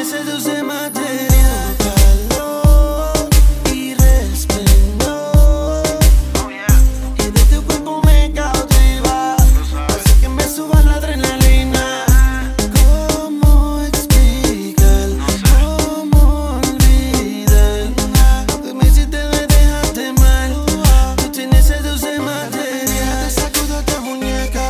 me seduce material calor y resplandor. Y de tu cuerpo me cautiva, hace que me suba la adrenalina. ¿Cómo explicar? ¿Cómo olvidar? Lo que me hiciste me dejaste mal. Tú me seduce material. Te sacudo esta muñeca,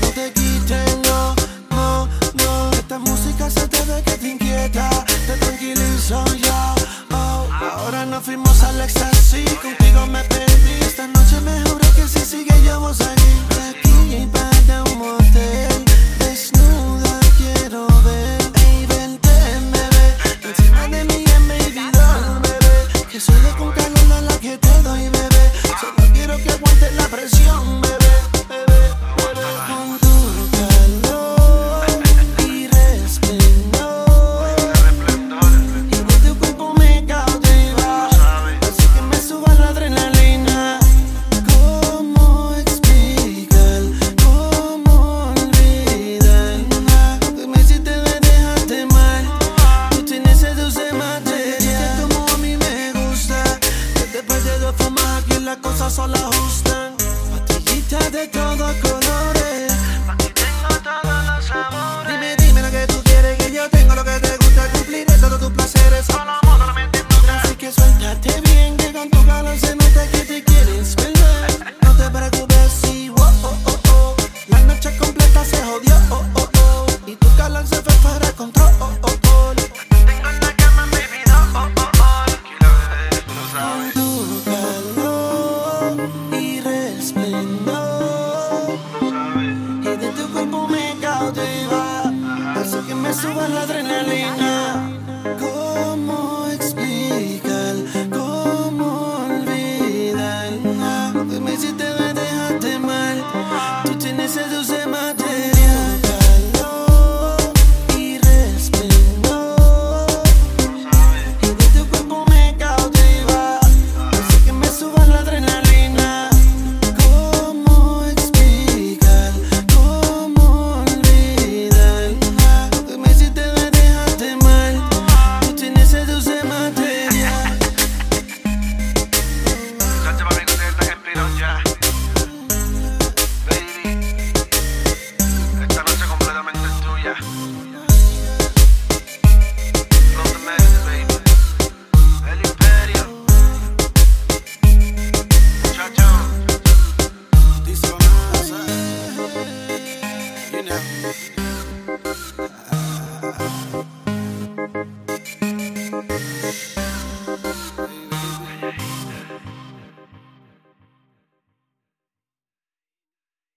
no te quites, no, no, no. Esta música se te ve que te inquieta, te tranquilizo yo, oh. Ahora nos fuimos al éxtasis, contigo me perdí. Esta noche me juro que si sigue yo voy a salir de aquí y para un motel. Desnuda quiero ver, ey, vente, bebé. Encima de mí es mi vida, bebé. Que soy yo con calor la que te doy, bebé. Solo quiero que aguantes la presión, bebé. Cosas solo ajustan, pastillitas de todos colores, pa' que tengo todos los sabores. Dime, dime lo que tú quieres, que yo tengo lo que te gusta. Cumpliré todos tus placeres, solo amor, solamente tú. Así que suéltate bien, que con tu calor se nota que te quieres perder. No te preocupes si, oh, oh, oh, oh, la noche completa se jodió, oh, oh, oh. Y tu calor se fue para control, oh, oh, oh. Tengo en la cama, me pido, oh, oh, oh. Tú lo sabes. Suba la adrenalina. ¿Cómo?